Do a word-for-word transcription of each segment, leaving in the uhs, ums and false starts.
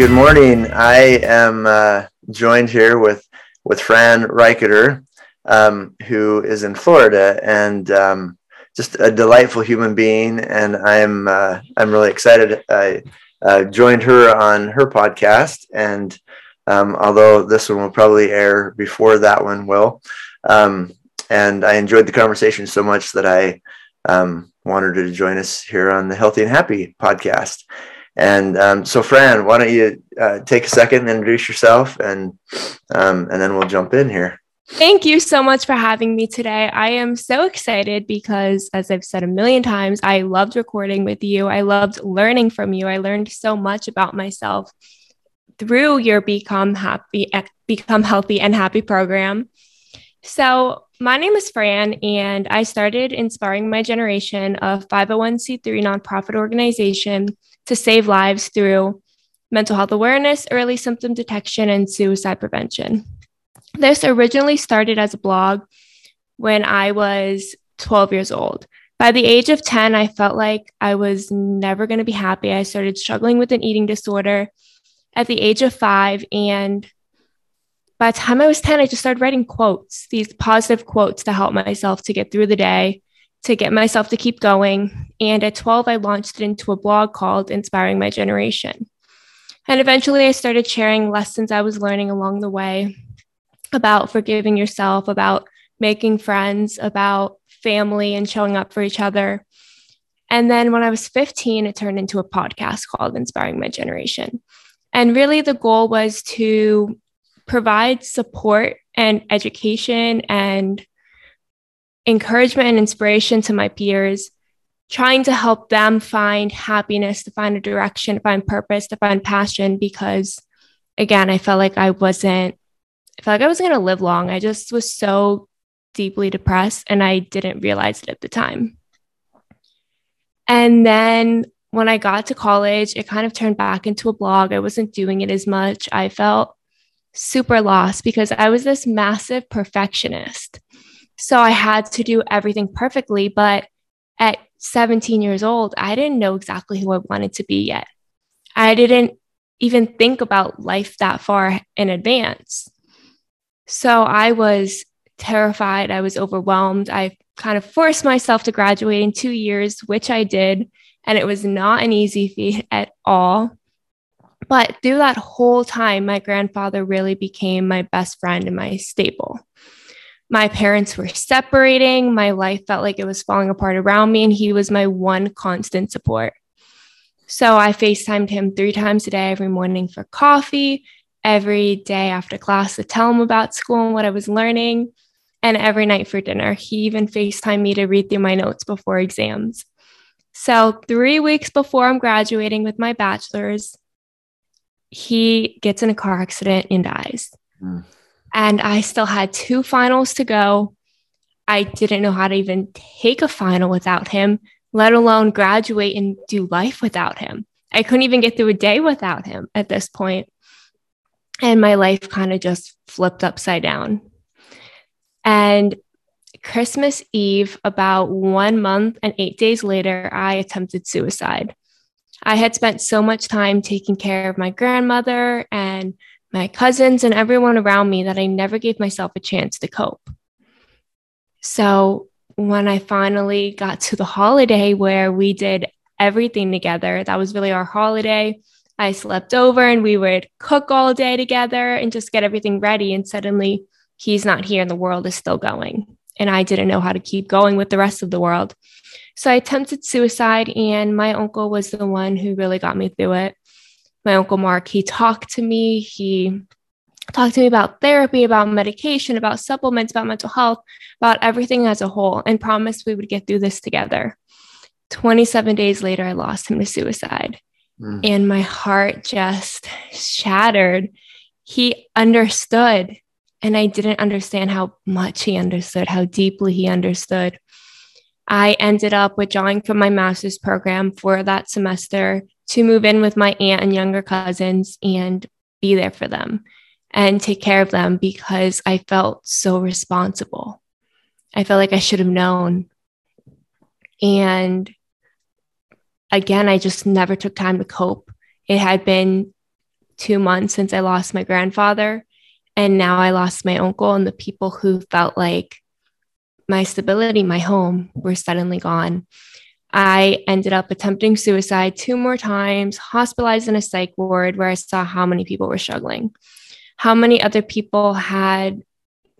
Good morning. I am uh, joined here with, with Fran Reichert, um, who is in Florida and um, just a delightful human being. And I'm uh, I'm really excited. I uh, joined her on her podcast, and um, although this one will probably air before that one will, um, and I enjoyed the conversation so much that I um, wanted her to join us here on the Healthy and Happy podcast. And um, so, Fran, why don't you uh, take a second and introduce yourself, and um, and then we'll jump in here. Thank you so much for having me today. I am so excited because, as I've said a million times, I loved recording with you. I loved learning from you. I learned so much about myself through your Become Happy, Become Healthy and Happy program. So my name is Fran, and I started Inspiring My Generation, a five oh one c three nonprofit organization to save lives through mental health awareness, early symptom detection, and suicide prevention. This originally started as a blog when I was twelve years old. By the age of ten, I felt like I was never going to be happy. I started struggling with an eating disorder at the age of five. And by the time I was ten, I just started writing quotes, these positive quotes to help myself to get through the day, to get myself to keep going. And at twelve, I launched it into a blog called Inspiring My Generation. And eventually I started sharing lessons I was learning along the way about forgiving yourself, about making friends, about family and showing up for each other. And then when I was fifteen, it turned into a podcast called Inspiring My Generation. And really the goal was to provide support and education and encouragement and inspiration to my peers, trying to help them find happiness, to find a direction, to find purpose, to find passion, because again, I felt like I wasn't, I felt like I wasn't going to live long. I just was so deeply depressed, and I didn't realize it at the time. And then when I got to college, it kind of turned back into a blog. I wasn't doing it as much. I felt super lost because I was this massive perfectionist. So I had to do everything perfectly. But at seventeen years old, I didn't know exactly who I wanted to be yet. I didn't even think about life that far in advance. So I was terrified. I was overwhelmed. I kind of forced myself to graduate in two years, which I did. And it was not an easy feat at all. But through that whole time, my grandfather really became my best friend and my staple. My parents were separating. My life felt like it was falling apart around me, and he was my one constant support. So I FaceTimed him three times a day, every morning for coffee, every day after class to tell him about school and what I was learning, and every night for dinner. He even FaceTimed me to read through my notes before exams. So three weeks before I'm graduating with my bachelor's, he gets in a car accident and dies. Mm. And I still had two finals to go. I didn't know how to even take a final without him, let alone graduate and do life without him. I couldn't even get through a day without him at this point. And my life kind of just flipped upside down. And Christmas Eve, about one month and eight days later, I attempted suicide. I had spent so much time taking care of my grandmother and my cousins and everyone around me that I never gave myself a chance to cope. So when I finally got to the holiday where we did everything together, that was really our holiday. I slept over and we would cook all day together and just get everything ready. And suddenly he's not here and the world is still going. And I didn't know how to keep going with the rest of the world. So I attempted suicide, and my uncle was the one who really got me through it. My Uncle Mark, he talked to me. He talked to me about therapy, about medication, about supplements, about mental health, about everything as a whole, and promised we would get through this together. twenty-seven days later, I lost him to suicide. Mm. And my heart just shattered. He understood, and I didn't understand how much he understood, how deeply he understood. I ended up withdrawing from my master's program for that semester to move in with my aunt and younger cousins and be there for them and take care of them, because I felt so responsible. I felt like I should have known. And again, I just never took time to cope. It had been two months since I lost my grandfather. And now I lost my uncle, and the people who felt like my stability, my home, were suddenly gone. I ended up attempting suicide two more times, hospitalized in a psych ward where I saw how many people were struggling, how many other people had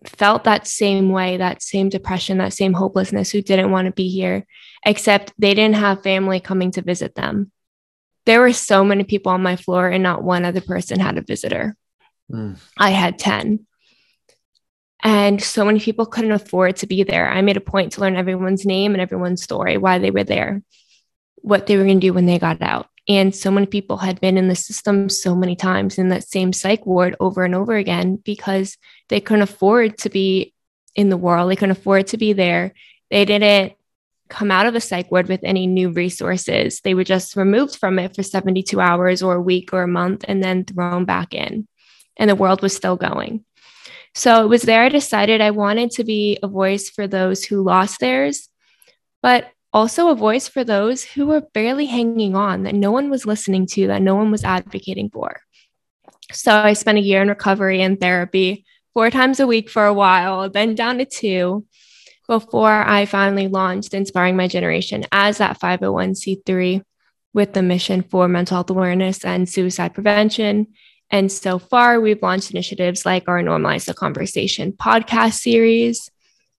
felt that same way, that same depression, that same hopelessness, who didn't want to be here, except they didn't have family coming to visit them. There were so many people on my floor, and not one other person had a visitor. Mm. I had ten. And so many people couldn't afford to be there. I made a point to learn everyone's name and everyone's story, why they were there, what they were going to do when they got out. And so many people had been in the system so many times in that same psych ward over and over again because they couldn't afford to be in the world. They couldn't afford to be there. They didn't come out of a psych ward with any new resources. They were just removed from it for seventy-two hours or a week or a month and then thrown back in. And the world was still going. So it was there I decided I wanted to be a voice for those who lost theirs, but also a voice for those who were barely hanging on, that no one was listening to, that no one was advocating for. So I spent a year in recovery and therapy four times a week for a while, then down to two before I finally launched Inspiring My Generation as that five oh one c three with the mission for mental health awareness and suicide prevention. And so far, we've launched initiatives like our Normalize the Conversation podcast series,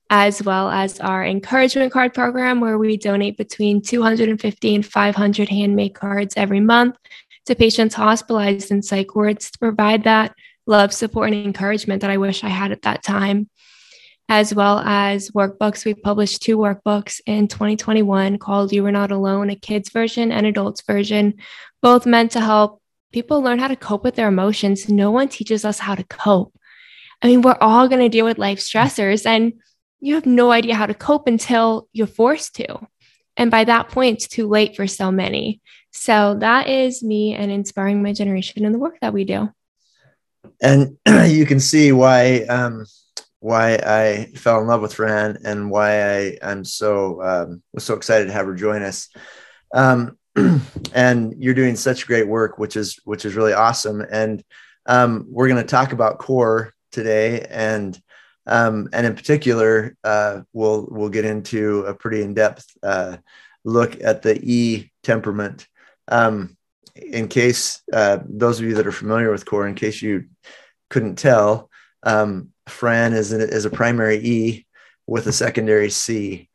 as well as our encouragement card program, where we donate between two hundred fifty and five hundred handmade cards every month to patients hospitalized in psych wards to provide that love, support, and encouragement that I wish I had at that time, as well as workbooks. We published two workbooks in twenty twenty-one called You Are Not Alone, a kid's version and adult's version, both meant to help people learn how to cope with their emotions. No one teaches us how to cope. I mean, we're all going to deal with life stressors, and you have no idea how to cope until you're forced to. And by that point, it's too late for so many. So that is me and Inspiring My Generation and the work that we do. And you can see why um, why I fell in love with Fran and why I I'm so um, was so excited to have her join us. Um, And you're doing such great work, which is which is really awesome. And um, we're going to talk about CORE today, and um, and in particular, uh, we'll we'll get into a pretty in-depth uh, look at the E temperament. Um, in case uh, those of you that are familiar with CORE, in case you couldn't tell, um, Fran is a, is a primary E with a secondary C,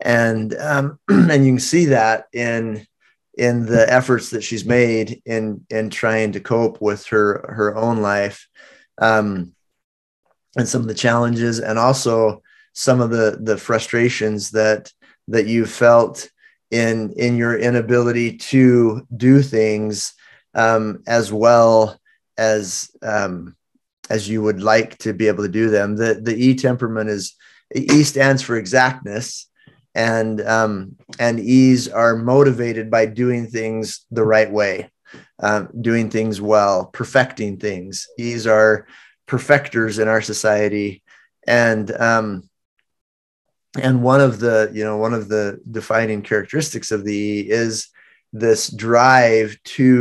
and um, and you can see that in. in the efforts that she's made in, in trying to cope with her, her own life um, and some of the challenges, and also some of the, the frustrations that, that you felt in, in your inability to do things um, as well as, um, as you would like to be able to do them. The, the E temperament is, E stands for exactness. And um, and E's are motivated by doing things the right way, um, doing things well, perfecting things. E's are perfecters in our society, and um, and one of the you know one of the defining characteristics of the E is this drive to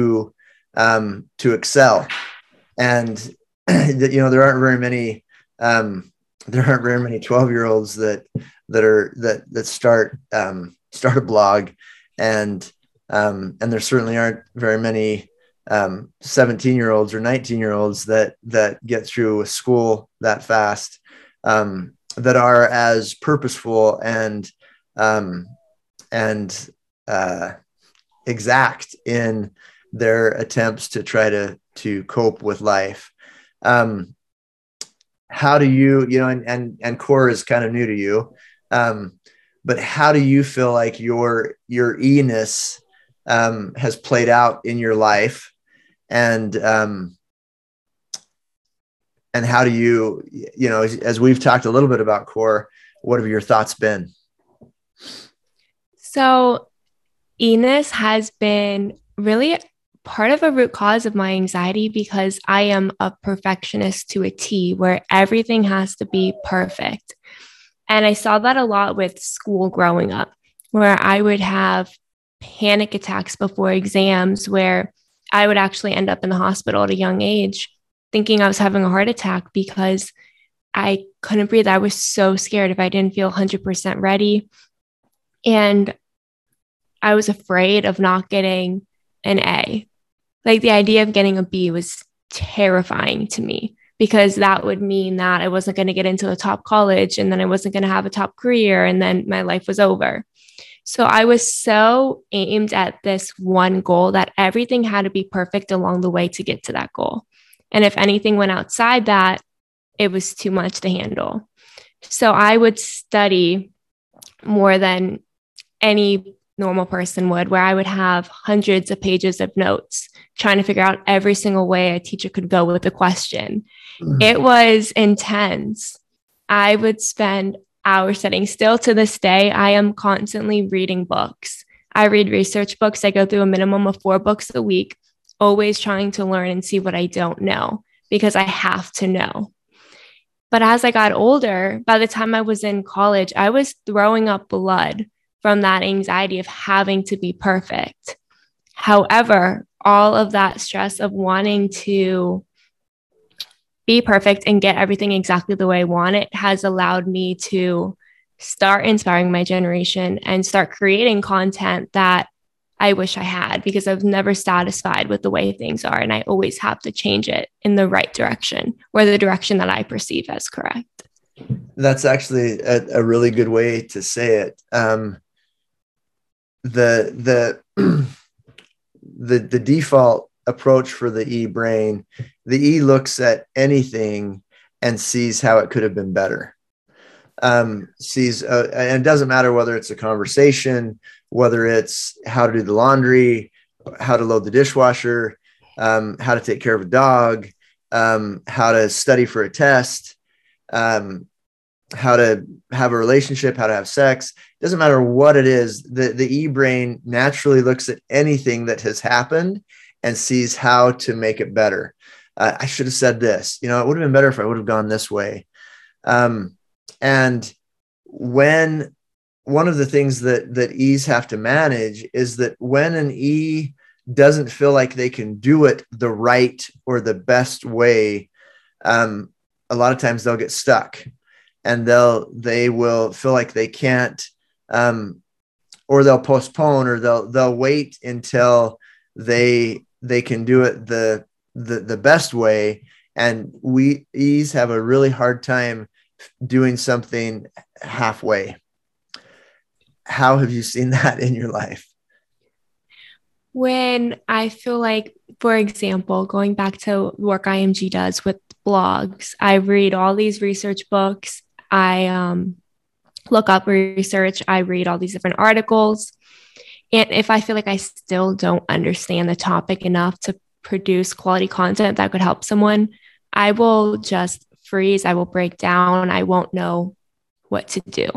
um, to excel, and you know there aren't very many um, there aren't very many twelve year olds that. that are, that, that start, um, start a blog, and, um, and there certainly aren't very many, um, seventeen year olds or nineteen year olds that, that get through school that fast, um, that are as purposeful and, um, and, uh, exact in their attempts to try to, to cope with life. Um, how do you, you know, and, and, and CORE is kind of new to you. Um, but how do you feel like your, your E-ness, um, has played out in your life, and, um, and how do you, you know, as, as we've talked a little bit about CORE, what have your thoughts been? So E-ness has been really part of a root cause of my anxiety, because I am a perfectionist to a T, where everything has to be perfect. And I saw that a lot with school growing up, where I would have panic attacks before exams, where I would actually end up in the hospital at a young age thinking I was having a heart attack because I couldn't breathe. I was so scared if I didn't feel one hundred percent ready. And I was afraid of not getting an A. Like the idea of getting a B was terrifying to me because that would mean that I wasn't going to get into a top college and then I wasn't going to have a top career and then my life was over. So I was so aimed at this one goal that everything had to be perfect along the way to get to that goal. And if anything went outside that, it was too much to handle. So I would study more than any normal person would, where I would have hundreds of pages of notes trying to figure out every single way a teacher could go with a question. Mm-hmm. It was intense. I would spend hours studying. Still to this day, I am constantly reading books. I read research books. I go through a minimum of four books a week, always trying to learn and see what I don't know because I have to know. But as I got older, by the time I was in college, I was throwing up blood from that anxiety of having to be perfect. However, all of that stress of wanting to be perfect and get everything exactly the way I want it has allowed me to start inspiring my generation and start creating content that I wish I had, because I was never satisfied with the way things are. And I always have to change it in the right direction, or the direction that I perceive as correct. That's actually a, a really good way to say it. Um, the, the, the, the default approach for the E brain, the E looks at anything and sees how it could have been better. Um, sees, uh, and it doesn't matter whether it's a conversation, whether it's how to do the laundry, how to load the dishwasher, um, how to take care of a dog, um, how to study for a test, um, how to have a relationship, how to have sex. It doesn't matter what it is. The, the E brain naturally looks at anything that has happened and sees how to make it better. Uh, I should have said this, you know, it would have been better if I would have gone this way. Um, and when one of the things that, that E's have to manage is that when an E doesn't feel like they can do it the right or the best way, um, a lot of times they'll get stuck and they'll, they will feel like they can't, um, or they'll postpone, or they'll, they'll wait until they, they can do it the, the, the best way. And we E's have a really hard time doing something halfway. How have you seen that in your life? When I feel like, for example, going back to work I M G does with blogs, I read all these research books. I um, look up research. I read all these different articles. And if I feel like I still don't understand the topic enough to produce quality content that could help someone, I will just freeze. I will break down. I won't know what to do.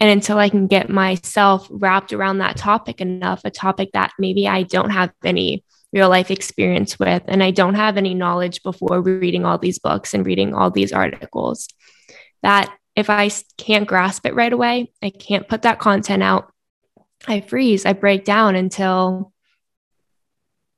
And until I can get myself wrapped around that topic enough, a topic that maybe I don't have any real life experience with, and I don't have any knowledge before reading all these books and reading all these articles, that if I can't grasp it right away, I can't put that content out, I freeze, I break down until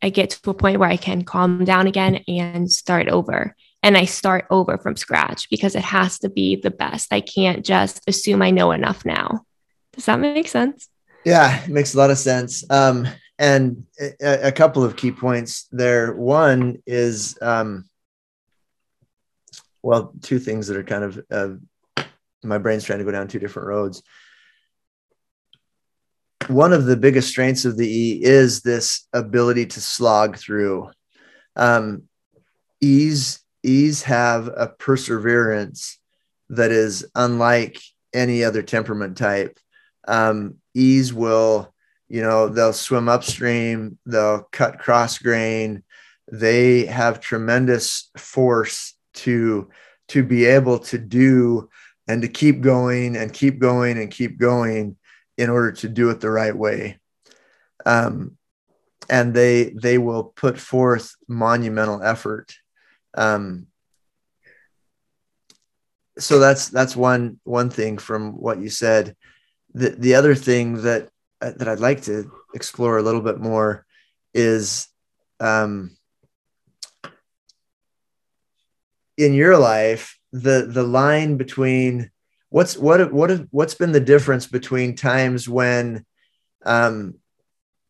I get to a point where I can calm down again and start over. And I start over from scratch because it has to be the best. I can't just assume I know enough now. Does that make sense? Yeah, it makes a lot of sense. Um, and a, a couple of key points there. One is, um, well, two things that are kind of, uh, my brain's trying to go down two different roads. One of the biggest strengths of the E is this ability to slog through. Um, E's E's have a perseverance that is unlike any other temperament type. Um, E's will, you know, they'll swim upstream, they'll cut cross grain. They have tremendous force to, to be able to do and to keep going and keep going and keep going in order to do it the right way. Um, and they, they will put forth monumental effort. Um, so that's, that's one, one thing from what you said. The, the other thing that, that I'd like to explore a little bit more is um, in your life, the the line between what's what what what's been the difference between times when um,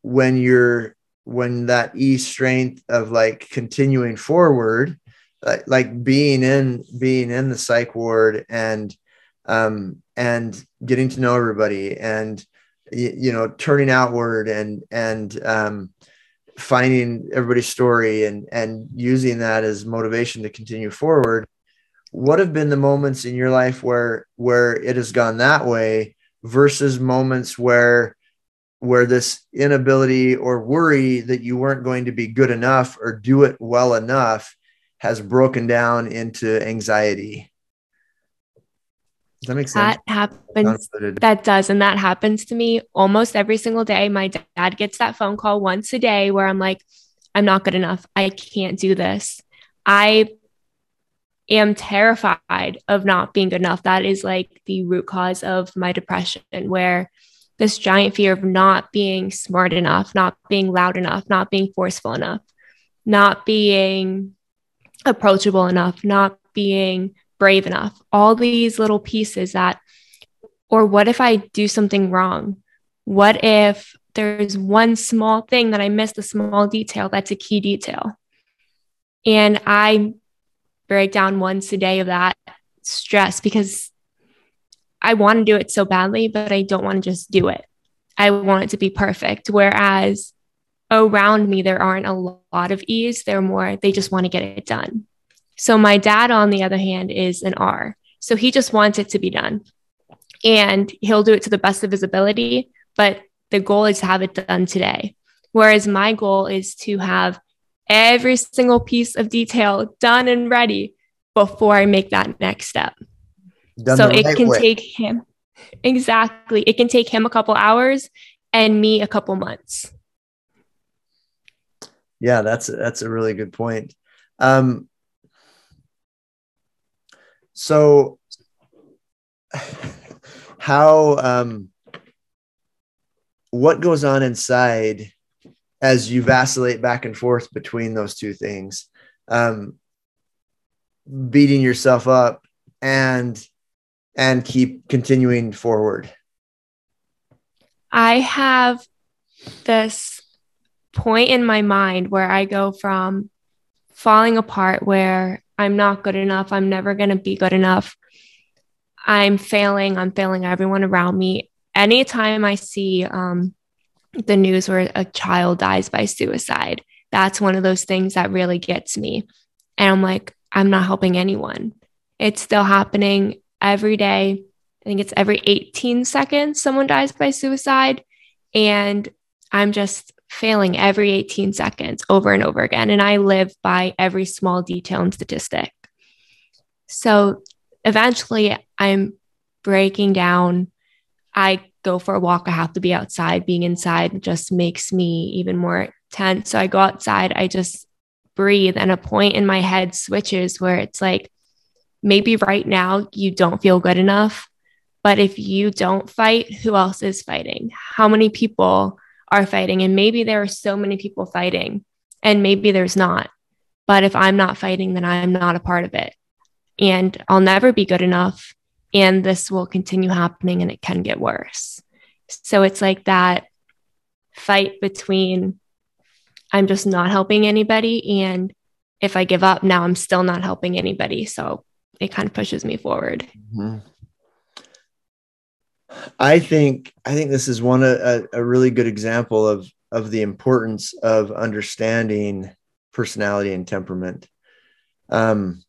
when you're when that E strength of like continuing forward, like, like being in being in the psych ward and um, and getting to know everybody and you, you know turning outward and and um, finding everybody's story and and using that as motivation to continue forward. What have been the moments in your life where where it has gone that way versus moments where where this inability or worry that you weren't going to be good enough or do it well enough has broken down into anxiety? Does that make sense? That happens. That does. And that happens to me almost every single day. My dad gets that phone call once a day where I'm like, I'm not good enough. I can't do this. I am terrified of not being good enough. That is like the root cause of my depression, where this giant fear of not being smart enough, not being loud enough, not being forceful enough, not being approachable enough, not being brave enough, all these little pieces that, or what if I do something wrong? What if there's one small thing that I missed, a small detail that's a key detail? And I break down once a day of that stress because I want to do it so badly, but I don't want to just do it. I want it to be perfect. Whereas around me, there aren't a lot of E's. They're more, they just want to get it done. So my dad, on the other hand, is an R. So he just wants it to be done and he'll do it to the best of his ability. But the goal is to have it done today. Whereas my goal is to have every single piece of detail done and ready before I make that next step. Done so it right can way. Take him. Exactly. It can take him a couple hours and me a couple months. Yeah, that's, that's a really good point. Um, so how, um, what goes on inside as you vacillate back and forth between those two things, um, beating yourself up and, and keep continuing forward? I have this point in my mind where I go from falling apart, where I'm not good enough. I'm never going to be good enough. I'm failing. I'm failing everyone around me. Anytime I see, um, the news where a child dies by suicide, that's one of those things that really gets me. And I'm like, I'm not helping anyone. It's still happening every day. I think it's every eighteen seconds, someone dies by suicide. And I'm just failing every eighteen seconds over and over again. And I live by every small detail and statistic. So eventually I'm breaking down. I go for a walk. I have to be outside. Being inside just makes me even more tense. So I go outside, I just breathe, and a point in my head switches where it's like, maybe right now you don't feel good enough, but if you don't fight, who else is fighting? How many people are fighting? And maybe there are so many people fighting, and maybe there's not. But if I'm not fighting, then I'm not a part of it. And I'll never be good enough. And this will continue happening, and it can get worse. So it's like that fight between I'm just not helping anybody, and if I give up now, I'm still not helping anybody. So it kind of pushes me forward. Mm-hmm. I think I think this is one a, a really good example of of the importance of understanding personality and temperament, um,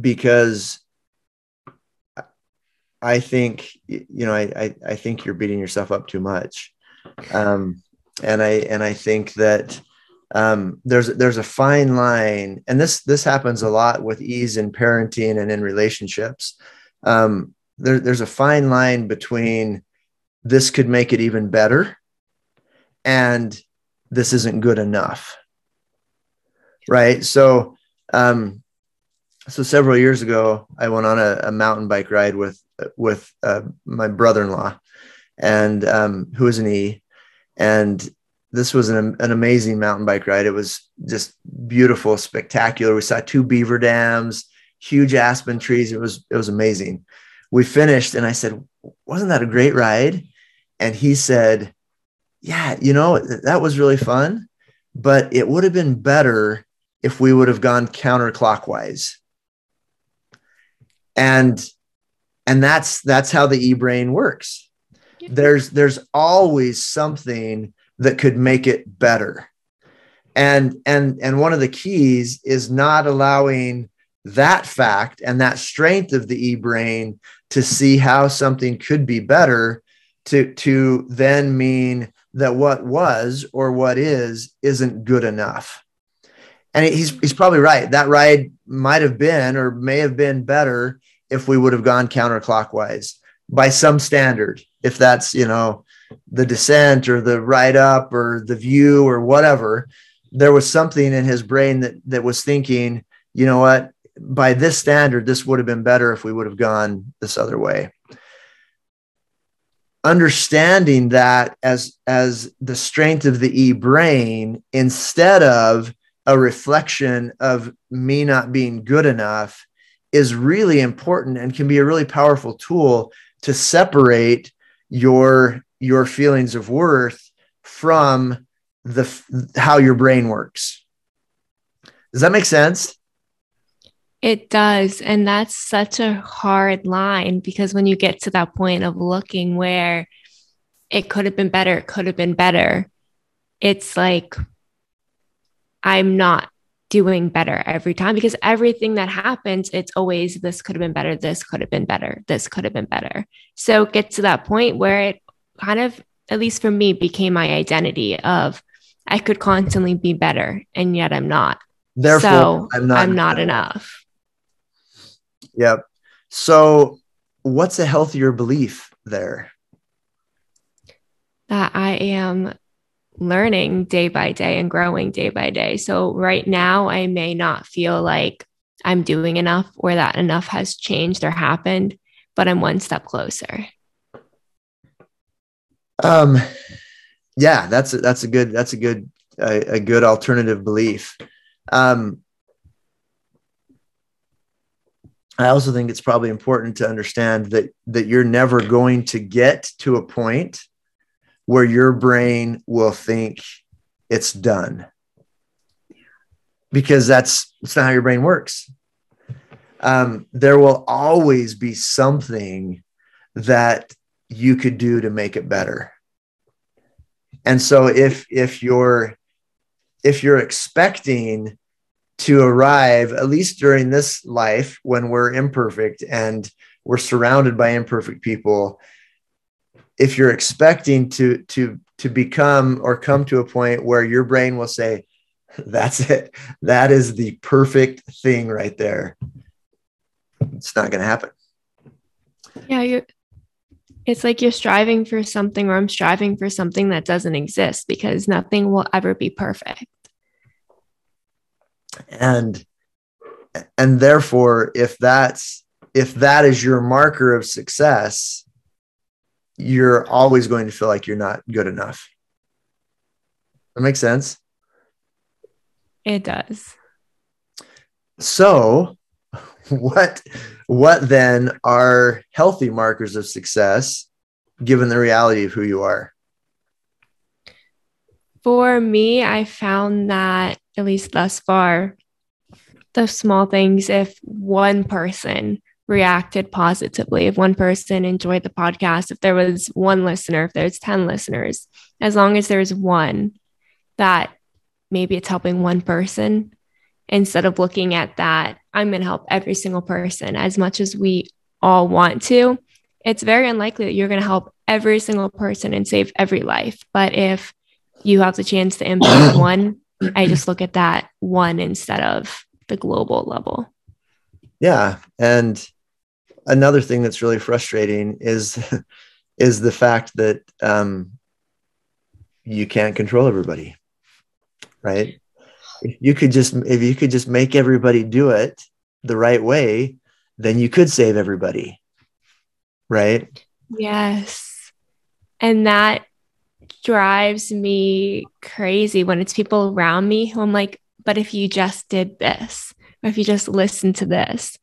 because I think, you know, I, I, I think you're beating yourself up too much. Um, and I, and I think that um, there's, there's a fine line, and this, this happens a lot with ease in parenting and in relationships. Um, there, there's a fine line between this could make it even better and this isn't good enough. Right. So, um, so several years ago, I went on a, a mountain bike ride with, with uh, my brother-in-law, and um, who is an E, and this was an, an amazing mountain bike ride. It was just beautiful, spectacular. We saw two beaver dams, huge aspen trees. It was, it was amazing. We finished and I said, wasn't that a great ride? And he said, yeah, you know, th- that was really fun, but it would have been better if we would have gone counterclockwise. And, and that's, that's how the e-brain works. There's, there's always something that could make it better. And, and, and one of the keys is not allowing that fact and that strength of the e-brain to see how something could be better to, to then mean that what was or what is isn't good enough. And he's, he's probably right. That ride might have been or may have been better if we would have gone counterclockwise by some standard, if that's, you know, the descent or the ride up or the view or whatever. There was something in his brain that, that was thinking, you know what, by this standard, this would have been better if we would have gone this other way. Understanding that as, as the strength of the e-brain instead of a reflection of me not being good enough is really important and can be a really powerful tool to separate your your feelings of worth from the how your brain works. Does that make sense? It does. And that's such a hard line, because when you get to that point of looking where it could have been better, it could have been better, it's like, I'm not doing better every time, because everything that happens, it's always, this could have been better, this could have been better, this could have been better. So get to that point where it kind of, at least for me, became my identity of I could constantly be better and yet I'm not. Therefore, so I'm not, I'm not enough. Yep. So what's a healthier belief there? That I am learning day by day and growing day by day. So right now I may not feel like I'm doing enough or that enough has changed or happened, but I'm one step closer. Um, yeah, that's, a, that's a good, that's a good, uh, a good alternative belief. Um, I also think it's probably important to understand that, that you're never going to get to a point where your brain will think it's done, because that's, that's not how your brain works. Um, there will always be something that you could do to make it better. And so if, if you're, if you're expecting to arrive, at least during this life, when we're imperfect and we're surrounded by imperfect people, if you're expecting to, to, to become or come to a point where your brain will say, that's it, that is the perfect thing right there, it's not going to happen. Yeah. You're, it's like you're striving for something, or I'm striving for something that doesn't exist, because nothing will ever be perfect. And, and therefore, if that's, if that is your marker of success, you're always going to feel like you're not good enough. That makes sense? It does. So what, what then are healthy markers of success given the reality of who you are? For me, I found that, at least thus far, the small things, if one person reacted positively, if one person enjoyed the podcast, if there was one listener, if there's ten listeners, as long as there's one, that maybe it's helping one person, instead of looking at that, I'm going to help every single person. As much as we all want to, it's very unlikely that you're going to help every single person and save every life. But if you have the chance to impact one, I just look at that one instead of the global level. Yeah. And another thing that's really frustrating is, is the fact that um, you can't control everybody, right? If you could just, if you could just make everybody do it the right way, then you could save everybody. Right? Yes. And that drives me crazy when it's people around me who I'm like, but if you just did this, or if you just listen to this,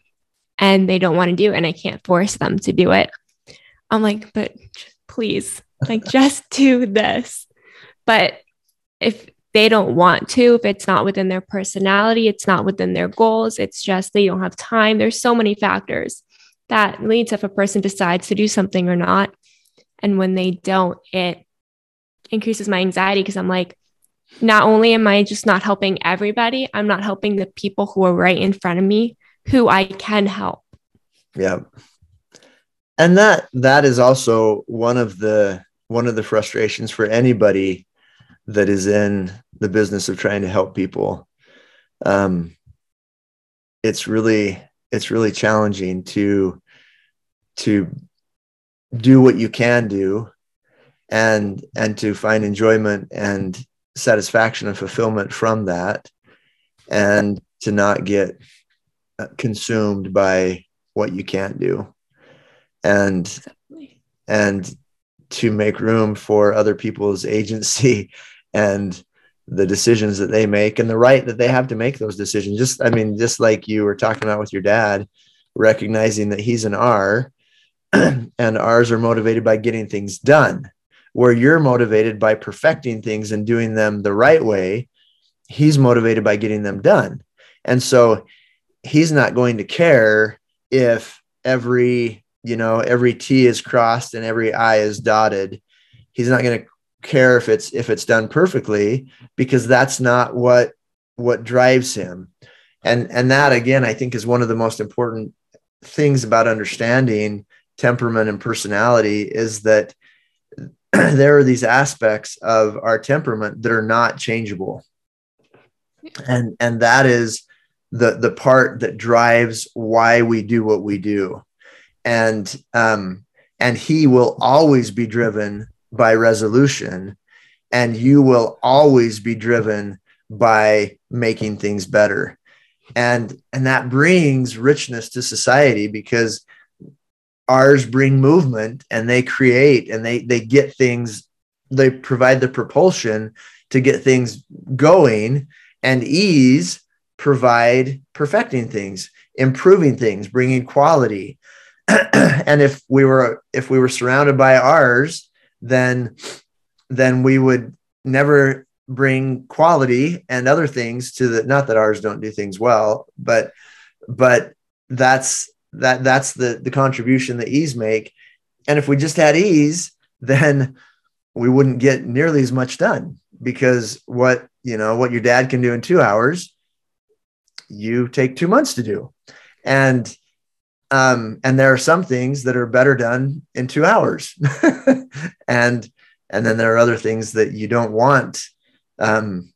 and they don't want to do it, and I can't force them to do it. I'm like, but please, like, just do this. But if they don't want to, if it's not within their personality, it's not within their goals, it's just they don't have time. There's so many factors that leads if a person decides to do something or not. And when they don't, it increases my anxiety because I'm like, not only am I just not helping everybody, I'm not helping the people who are right in front of me who I can help. Yeah. And that, that is also one of the, one of the frustrations for anybody that is in the business of trying to help people. Um, it's really, it's really challenging to, to do what you can do and, and to find enjoyment and satisfaction and fulfillment from that, and to not get consumed by what you can't do, and exactly. and to make room for other people's agency and the decisions that they make and the right that they have to make those decisions. Just, I mean, just like you were talking about with your dad, recognizing that he's an R and R's are motivated by getting things done, where you're motivated by perfecting things and doing them the right way. He's motivated by getting them done. And so he's not going to care if every, you know, every T is crossed and every I is dotted. He's not going to care if it's, if it's done perfectly, because that's not what, what drives him. And, and that again, I think is one of the most important things about understanding temperament and personality, is that there are these aspects of our temperament that are not changeable. And, and that is the, the part that drives why we do what we do. And, um, and he will always be driven by resolution, and you will always be driven by making things better. And, and that brings richness to society, because R's bring movement, and they create, and they, they get things, they provide the propulsion to get things going, and E's provide perfecting things, improving things, bringing quality. And if we were, if we were surrounded by R's, then, then we would never bring quality and other things to the, not that R's don't do things well, but, but that's, that that's the, the contribution that E's make. And if we just had E's, then we wouldn't get nearly as much done, because what, you know, what your dad can do in two hours, you take two months to do. And, um, and there are some things that are better done in two hours. and, and then there are other things that you don't want. Um,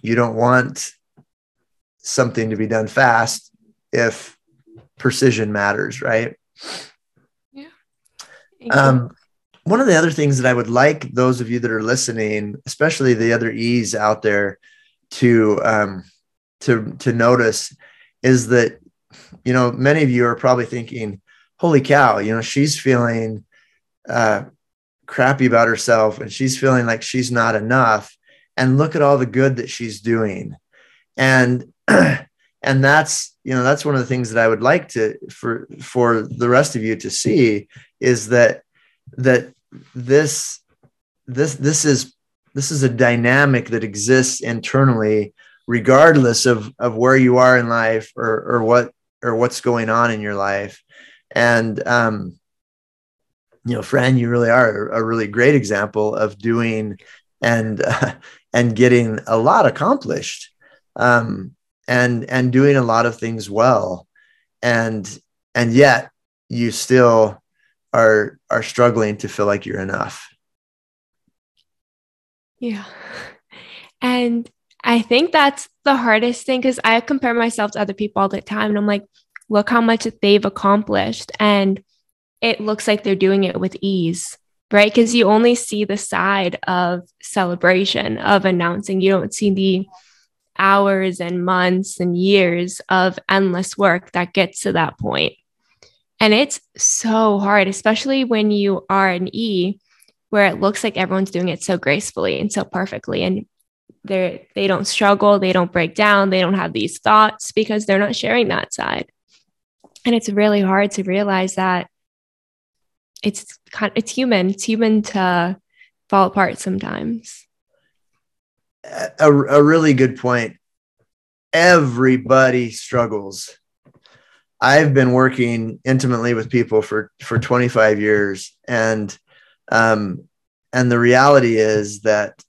you don't want something to be done fast if precision matters, right? Yeah. Um, one of the other things that I would like those of you that are listening, especially the other E's out there, to um, to to notice is that, you know, many of you are probably thinking, "Holy cow! You know, she's feeling uh, crappy about herself, and she's feeling like she's not enough. And look at all the good that she's doing." And and that's, you know, that's one of the things that I would like to, for, for the rest of you to see, is that, that this, this, this is, this is a dynamic that exists internally, regardless of, of where you are in life, or, or what, or what's going on in your life. And, um, you know, Fran, you really are a really great example of doing and, uh, and getting a lot accomplished. Um, and, and doing a lot of things well. And, and yet you still are, are struggling to feel like you're enough. Yeah. And I think that's the hardest thing, because I compare myself to other people all the time, and I'm like, look how much they've accomplished. And it looks like they're doing it with ease, right? Because you only see the side of celebration, of announcing. You don't see the hours and months and years of endless work that gets to that point. And it's so hard, especially when you are an E, where it looks like everyone's doing it so gracefully and so perfectly. And they they don't struggle. They don't break down. They don't have these thoughts because they're not sharing that side. And it's really hard to realize that it's it's human. It's human to fall apart sometimes. A, a really good point. Everybody struggles. I've been working intimately with people for, for twenty-five years. And, um, and the reality is that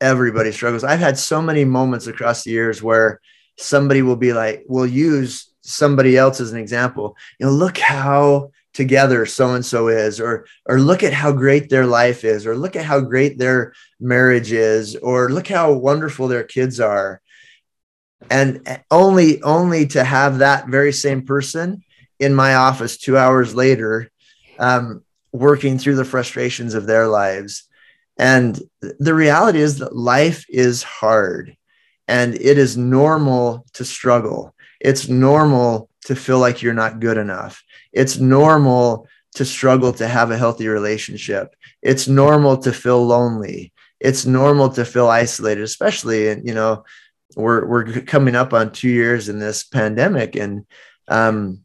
everybody struggles. I've had so many moments across the years where somebody will be like, we'll use somebody else as an example. You know, look how together so-and-so is, or, or look at how great their life is, or look at how great their marriage is, or look how wonderful their kids are. And only, only to have that very same person in my office two hours later, um, working through the frustrations of their lives. And the reality is that life is hard, and it is normal to struggle. It's normal to feel like you're not good enough. It's normal to struggle to have a healthy relationship. It's normal to feel lonely. It's normal to feel isolated, especially, in, you know, We're we're coming up on two years in this pandemic, and um,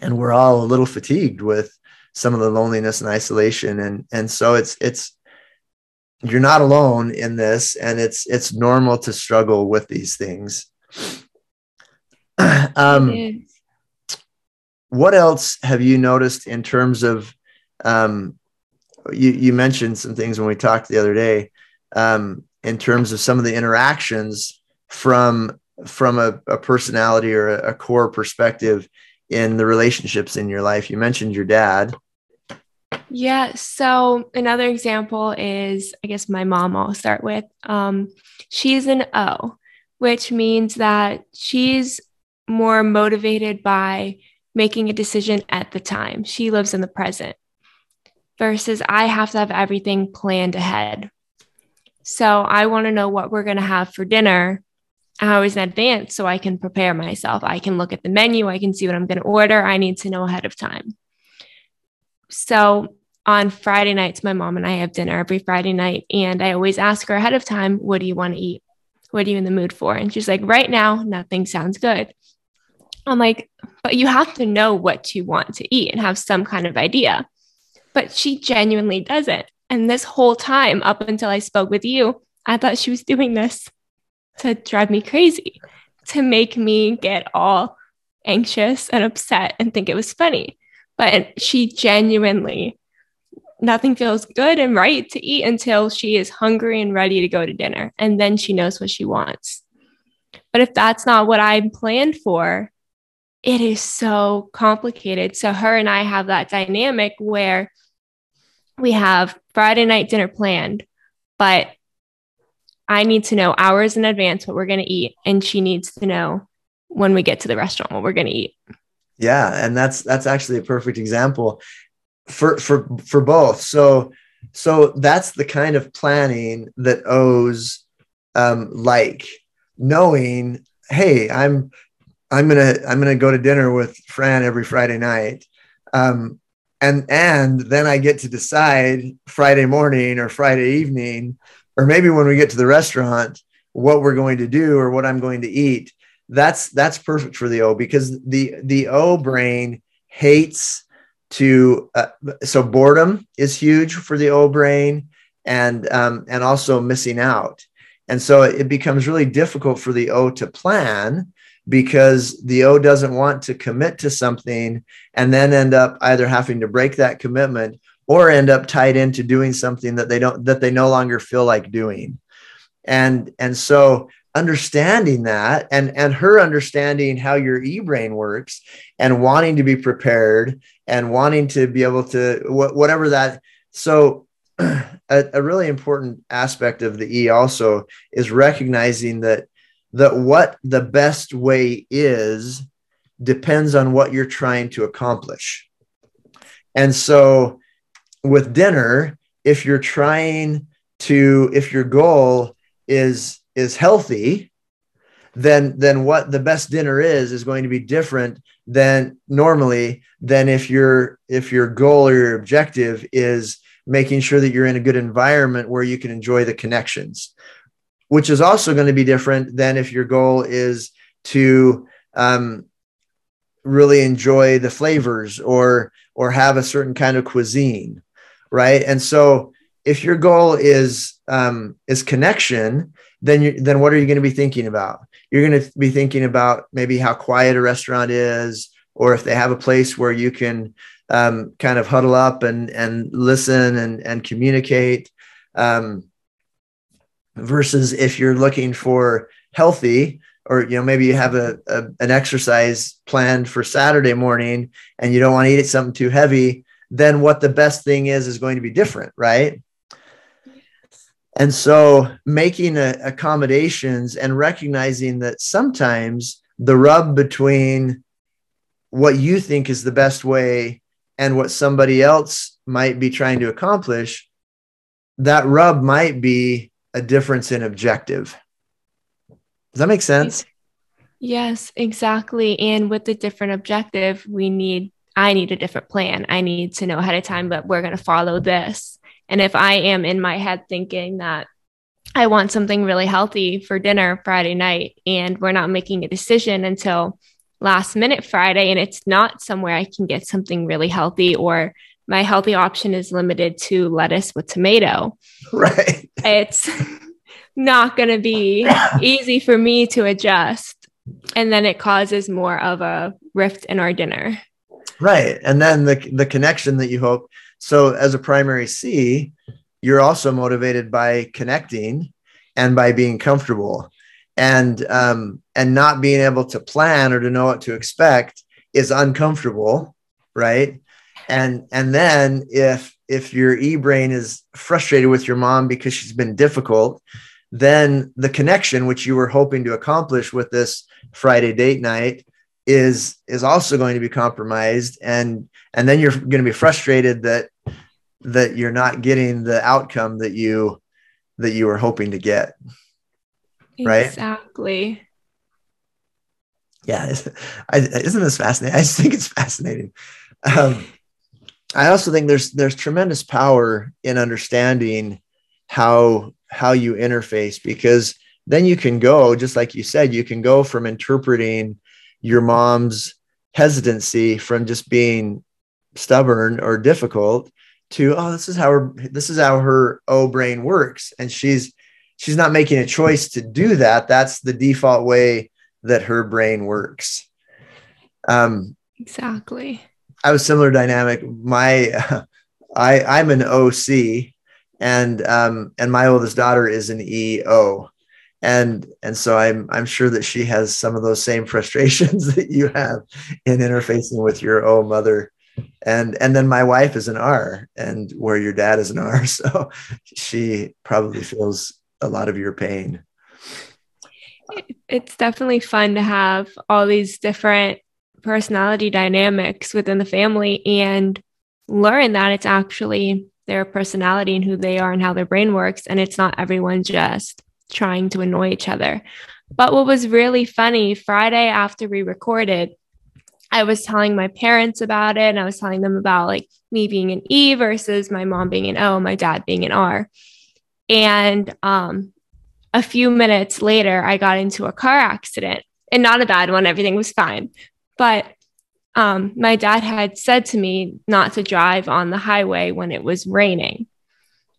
and we're all a little fatigued with some of the loneliness and isolation, and and so it's it's you're not alone in this, and it's it's normal to struggle with these things. um, what else have you noticed in terms of um, you you mentioned some things when we talked the other day. Um, in terms of some of the interactions from, from a, a personality or a, a core perspective in the relationships in your life. You mentioned your dad. Yeah. So another example is, I guess my mom I'll start with, um, she's an O, which means that she's more motivated by making a decision at the time. She lives in the present versus I have to have everything planned ahead. So I want to know what we're going to have for dinner hours in advance so I can prepare myself. I can look at the menu. I can see what I'm going to order. I need to know ahead of time. So on Friday nights, my mom and I have dinner every Friday night. And I always ask her ahead of time, what do you want to eat? What are you in the mood for? And she's like, right now, nothing sounds good. I'm like, but you have to know what you want to eat and have some kind of idea. But she genuinely doesn't. And this whole time, up until I spoke with you, I thought she was doing this to drive me crazy, to make me get all anxious and upset and think it was funny. But she genuinely, nothing feels good and right to eat until she is hungry and ready to go to dinner. And then she knows what she wants. But if that's not what I planned for, it is so complicated. So her and I have that dynamic where we have Friday night dinner planned, but I need to know hours in advance what we're going to eat. And she needs to know when we get to the restaurant what we're going to eat. Yeah. And that's, that's actually a perfect example for, for, for both. So, so that's the kind of planning that O's um, like knowing, hey, I'm, I'm going to, I'm going to go to dinner with Fran every Friday night. Um, And and then I get to decide Friday morning or Friday evening, or maybe when we get to the restaurant, what we're going to do or what I'm going to eat. That's that's perfect for the O, because the the O brain hates to. Uh, so boredom is huge for the O brain, and um, and also missing out. And so it becomes really difficult for the O to plan, because the O doesn't want to commit to something and then end up either having to break that commitment or end up tied into doing something that they don't, that they no longer feel like doing. And, and so understanding that and, and her understanding how your e-brain works and wanting to be prepared and wanting to be able to whatever that. So a, a really important aspect of the E also is recognizing that that what the best way is depends on what you're trying to accomplish. And so with dinner, if you're trying to, if your goal is, is healthy, then, then what the best dinner is, is going to be different than normally than if your, if your goal or your objective is, making sure that you're in a good environment where you can enjoy the connections, which is also going to be different than if your goal is to um, really enjoy the flavors or or have a certain kind of cuisine, right? And so if your goal is um, is connection, then you, then what are you going to be thinking about? You're going to be thinking about maybe how quiet a restaurant is, or if they have a place where you can um, kind of huddle up and and listen and and communicate. Um, versus if you're looking for healthy, or you know maybe you have a, a an exercise planned for Saturday morning and you don't want to eat it something too heavy, then what the best thing is is going to be different, right? And so making a, accommodations and recognizing that sometimes the rub between what you think is the best way and what somebody else might be trying to accomplish, that rub might be a difference in objective. Does that make sense? Yes, exactly. And with the different objective, we need, I need a different plan. I need to know ahead of time, but we're going to follow this. And if I am in my head thinking that I want something really healthy for dinner Friday night, and we're not making a decision until last minute Friday, and it's not somewhere I can get something really healthy, or my healthy option is limited to lettuce with tomato, right? It's not going to be easy for me to adjust. And then it causes more of a rift in our dinner. Right. And then the, the connection that you hope. So as a primary C, you're also motivated by connecting and by being comfortable, and, um, and not being able to plan or to know what to expect is uncomfortable. Right. And, and then if, if your E-brain is frustrated with your mom because she's been difficult, then the connection, which you were hoping to accomplish with this Friday date night, is, is also going to be compromised. And, and then you're going to be frustrated that, that you're not getting the outcome that you, that you were hoping to get. Right? Exactly. Yeah. I, isn't this fascinating? I just think it's fascinating. Um, I also think there's there's tremendous power in understanding how how you interface, because then you can go, just like you said, you can go from interpreting your mom's hesitancy from just being stubborn or difficult to, oh, this is how her, this is how her O brain works, and she's she's not making a choice to do that. That's the default way that her brain works. Um, exactly. I was similar dynamic. My, uh, I, I'm an O C, and um, and my oldest daughter is an E O, and and so I'm I'm sure that she has some of those same frustrations that you have in interfacing with your O mother, and and then my wife is an R, and where your dad is an R, so she probably feels a lot of your pain. It's definitely fun to have all these different personality dynamics within the family and learn that it's actually their personality and who they are and how their brain works. And it's not everyone just trying to annoy each other. But what was really funny, Friday after we recorded, I was telling my parents about it, and I was telling them about like me being an E versus my mom being an O, my dad being an R. And um, a few minutes later, I got into a car accident, and not a bad one. Everything was fine. But um, my dad had said to me not to drive on the highway when it was raining.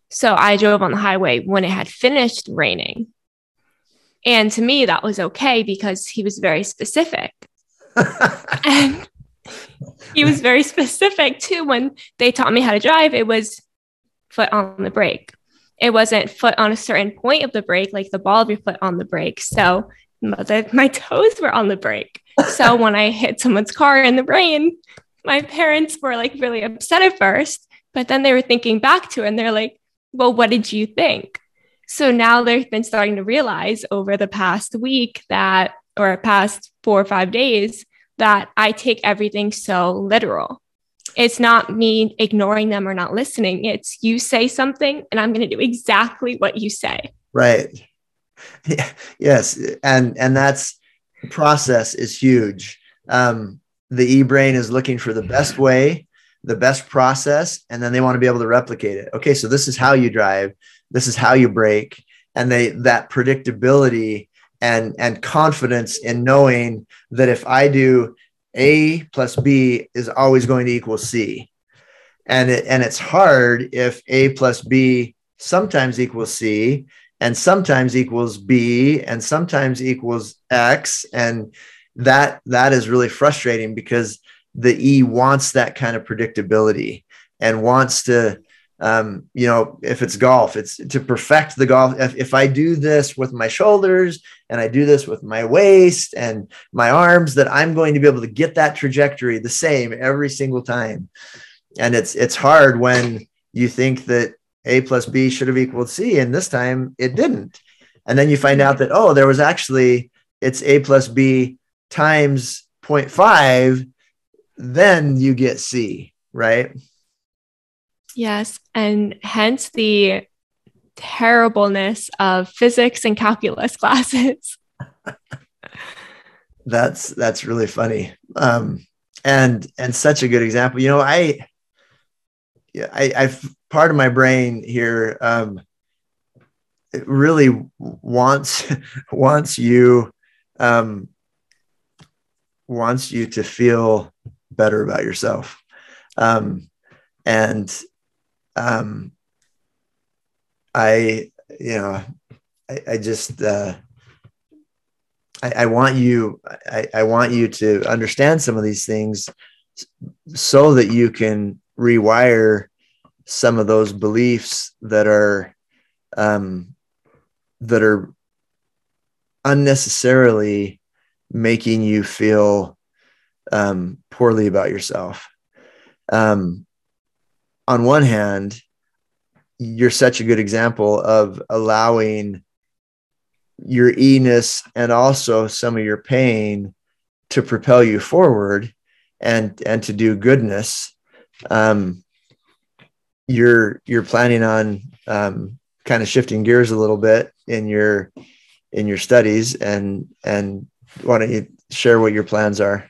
So I drove on the highway when it had finished raining. And to me, that was okay because he was very specific. And he was very specific too. When they taught me how to drive, it was foot on the brake. It wasn't foot on a certain point of the brake, like the ball of your foot on the brake. So my toes were on the brake. So when I hit someone's car in the rain, my parents were like really upset at first, but then they were thinking back to it and they're like, well, what did you think? So now they've been starting to realize over the past week that, or past four or five days, that I take everything so literal. It's not me ignoring them or not listening. It's you say something and I'm going to do exactly what you say. Right. Yeah. Yes. And, and that's, process is huge. Um, the E-brain is looking for the best way. the best process, and then they want to be able to replicate it. Okay, so this is how you drive. This is how you brake. And they that predictability and, and confidence in knowing that if I do A plus B is always going to equal C. And it, and it's hard if A plus B sometimes equals C and sometimes equals B and sometimes equals X. And that, that is really frustrating because the E wants that kind of predictability and wants to, um, you know, if it's golf, it's to perfect the golf. If, if I do this with my shoulders and I do this with my waist and my arms, that I'm going to be able to get that trajectory the same every single time. And it's, it's hard when you think that A plus B should have equaled C and this time it didn't. And then you find out that, oh, there was actually, it's A plus B times zero point five, then you get C, right? Yes. And hence the terribleness of physics and calculus classes. That's, that's really funny. Um, and, and such a good example. You know, I, yeah, I, I've, part of my brain here um, it really wants wants you um, wants you to feel better about yourself, um, and um, I you know I, I just uh, I, I want you I, I want you to understand some of these things so that you can rewire some of those beliefs that are, um, that are unnecessarily making you feel, um, poorly about yourself. Um, on one hand, you're such a good example of allowing your E-ness and also some of your pain to propel you forward and, and to do goodness. Um, you're, you're planning on, um, kind of shifting gears a little bit in your, in your studies and, and why don't you share what your plans are?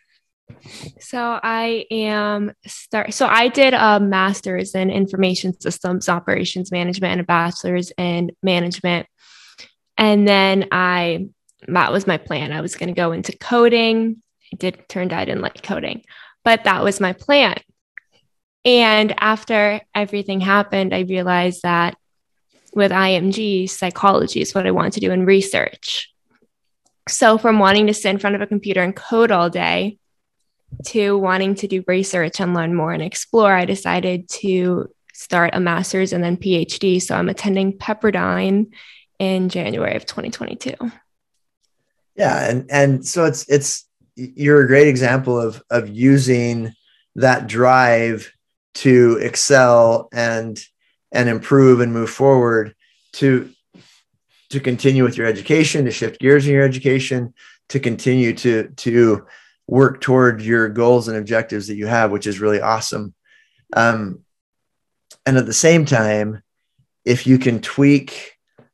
So I am start. So I did a master's in information systems operations management and a bachelor's in management. And then I, that was my plan. I was going to go into coding. It did turned out I didn't like coding, but that was my plan. And after everything happened, I realized that with I M G, psychology is what I wanted to do in research. So from wanting to sit in front of a computer and code all day to wanting to do research and learn more and explore, I decided to start a master's and then PhD. So I'm attending Pepperdine in January of twenty twenty-two. Yeah. And, and so it's, it's, you're a great example of, of using that drive to excel and, and improve and move forward to, to continue with your education, to shift gears in your education, to continue to, to work toward your goals and objectives that you have, which is really awesome. Um, and at the same time, if you can tweak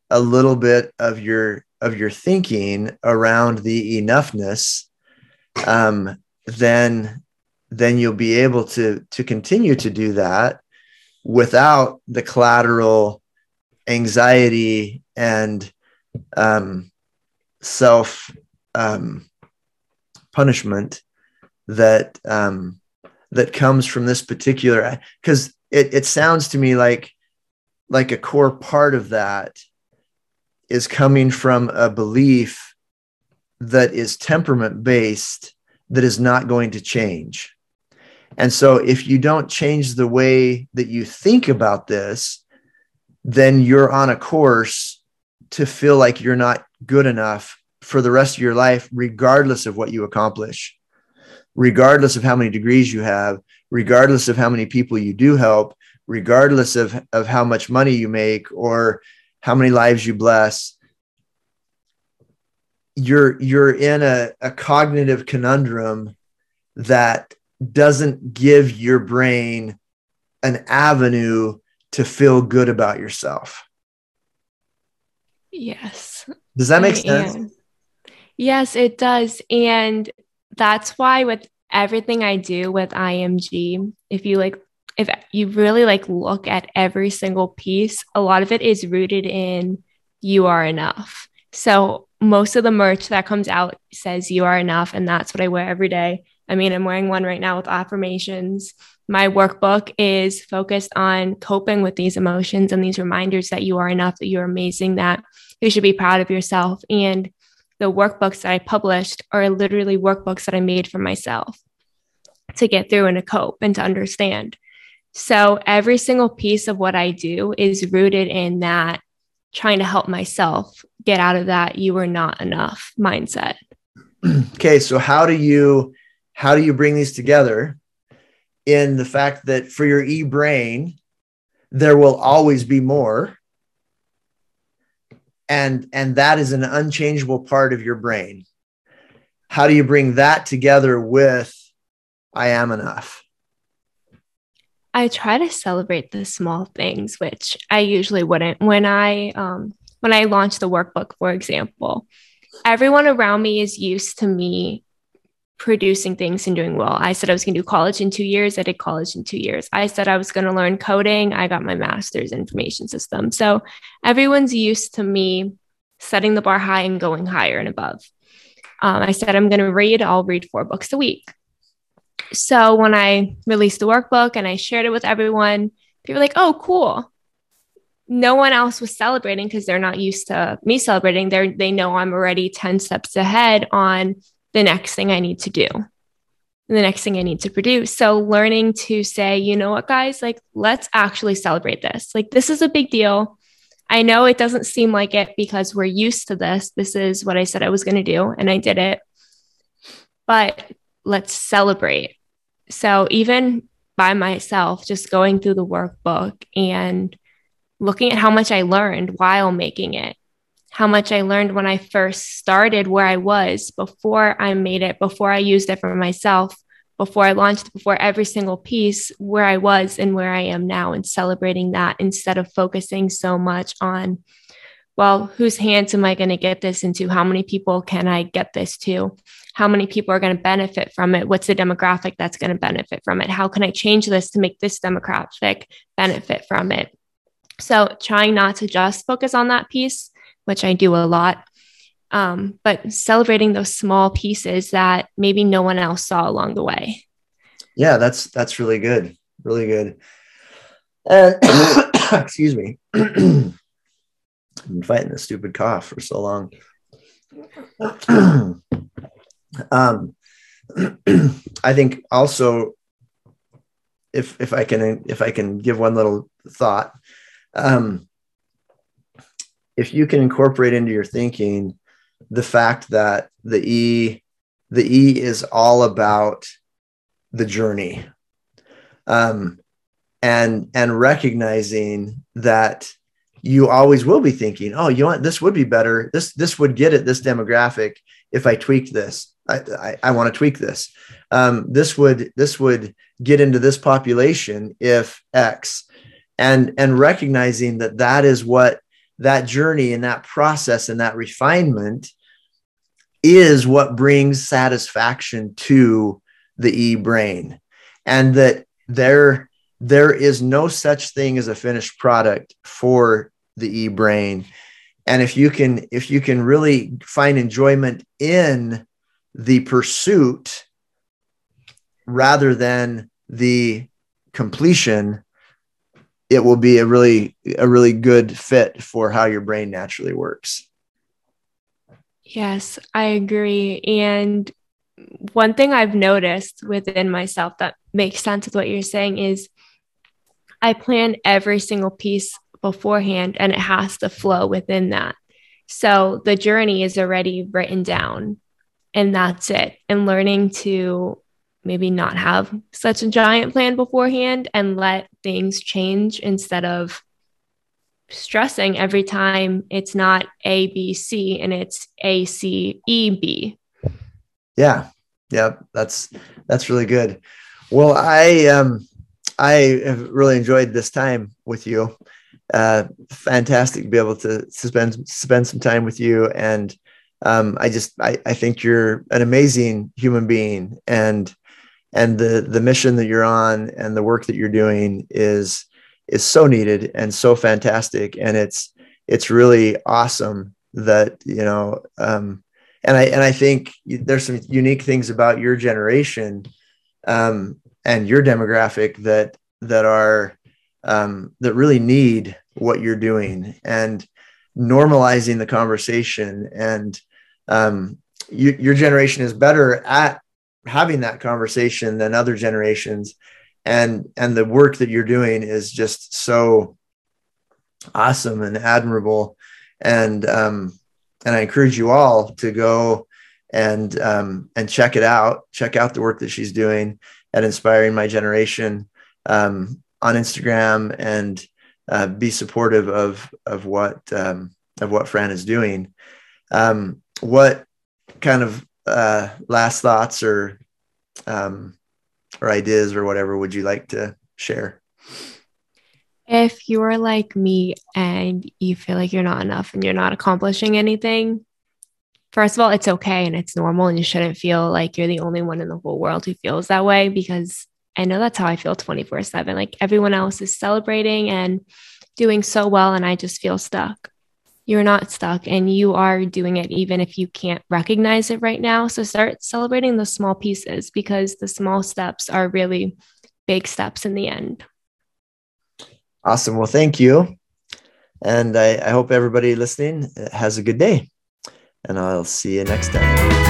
a little bit of your, of your thinking around the enoughness, um, then then you'll be able to, to continue to do that without the collateral anxiety and um, self um, punishment that um, that comes from this particular, because it, it sounds to me like, like a core part of that is coming from a belief that is temperament based, that is not going to change. And so if you don't change the way that you think about this, then you're on a course to feel like you're not good enough for the rest of your life, regardless of what you accomplish, regardless of how many degrees you have, regardless of how many people you do help, regardless of, of how much money you make or how many lives you bless. You're, you're in a, a cognitive conundrum that doesn't give your brain an avenue to feel good about yourself. Yes. Does that make sense? And yes, it does. And that's why with everything I do with I M G, if you like if you really like look at every single piece, a lot of it is rooted in you are enough. So most of the merch that comes out says you are enough. And that's what I wear every day. I mean, I'm wearing one right now with affirmations. My workbook is focused on coping with these emotions and these reminders that you are enough, that you're amazing, that you should be proud of yourself. And the workbooks that I published are literally workbooks that I made for myself to get through and to cope and to understand. So every single piece of what I do is rooted in that, trying to help myself get out of that you are not enough mindset. Okay. So how do you, how do you bring these together in the fact that for your e-brain, there will always be more. And, and that is an unchangeable part of your brain. How do you bring that together with I am enough? I try to celebrate the small things, which I usually wouldn't. When I um, when I launched the workbook, for example, everyone around me is used to me producing things and doing well. I said I was going to do college in two years. I did college in two years. I said I was going to learn coding. I got my master's in information systems. So everyone's used to me setting the bar high and going higher and above. Um, I said I'm going to read. I'll read four books a week. So when I released the workbook and I shared it with everyone, people were like, oh, cool. No one else was celebrating because they're not used to me celebrating. They're, they know I'm already ten steps ahead on the next thing I need to do, and the next thing I need to produce. So learning to say, you know what, guys, like, let's actually celebrate this. Like, this is a big deal. I know it doesn't seem like it because we're used to this. This is what I said I was going to do, and I did it. But let's celebrate. So even by myself, just going through the workbook and looking at how much I learned while making it, how much I learned when I first started, where I was before I made it, before I used it for myself, before I launched, before every single piece, where I was and where I am now, and celebrating that instead of focusing so much on, well, whose hands am I going to get this into? How many people can I get this to? How many people are going to benefit from it? What's the demographic that's going to benefit from it? How can I change this to make this demographic benefit from it? So trying not to just focus on that piece, which I do a lot, um, but celebrating those small pieces that maybe no one else saw along the way. Yeah, that's that's really good. Really good. Uh, excuse me. I've been fighting this stupid cough for so long. um, I think also, if if I can if I can give one little thought, um, if you can incorporate into your thinking the fact that the E the E is all about the journey, um, and and recognizing that you always will be thinking, oh, you want, this would be better. This, this would get at this demographic. If I tweak this, I, I, I want to tweak this. Um, this would, this would get into this population if X, and, and recognizing that that is what that journey and that process and that refinement is what brings satisfaction to the e-brain, and that there, there is no such thing as a finished product for the e-brain. And if you can, if you can really find enjoyment in the pursuit rather than the completion, it will be a really, a really good fit for how your brain naturally works. Yes, I agree. And one thing I've noticed within myself that makes sense with what you're saying is I plan every single piece beforehand, and it has to flow within that. So the journey is already written down, and that's it. And learning to maybe not have such a giant plan beforehand and let things change instead of stressing every time it's not A, B, C, and it's A, C, E, B. Yeah. Yeah. That's, that's really good. Well, I, um, I have really enjoyed this time with you. Uh, fantastic to be able to spend spend some time with you. And um, I just I, I think you're an amazing human being, and and the the mission that you're on and the work that you're doing is is so needed and so fantastic. And it's it's really awesome that, you know, um, and I and I think there's some unique things about your generation um, and your demographic that that are um, that really need what you're doing and normalizing the conversation. And um, you, your generation is better at having that conversation than other generations. And, and the work that you're doing is just so awesome and admirable. And, um, and I encourage you all to go and, um, and check it out, check out the work that she's doing at Inspiring My Generation, um, on Instagram, and, uh, be supportive of, of what, um, of what Fran is doing. Um, what kind of, uh, last thoughts or, um, or ideas or whatever would you like to share? If you are like me and you feel like you're not enough and you're not accomplishing anything, first of all, it's okay and it's normal, and you shouldn't feel like you're the only one in the whole world who feels that way, because I know that's how I feel twenty-four seven. Like, everyone else is celebrating and doing so well, and I just feel stuck. You're not stuck, and you are doing it even if you can't recognize it right now. So start celebrating the small pieces, because the small steps are really big steps in the end. Awesome. Well, thank you. And I, I hope everybody listening has a good day, and I'll see you next time.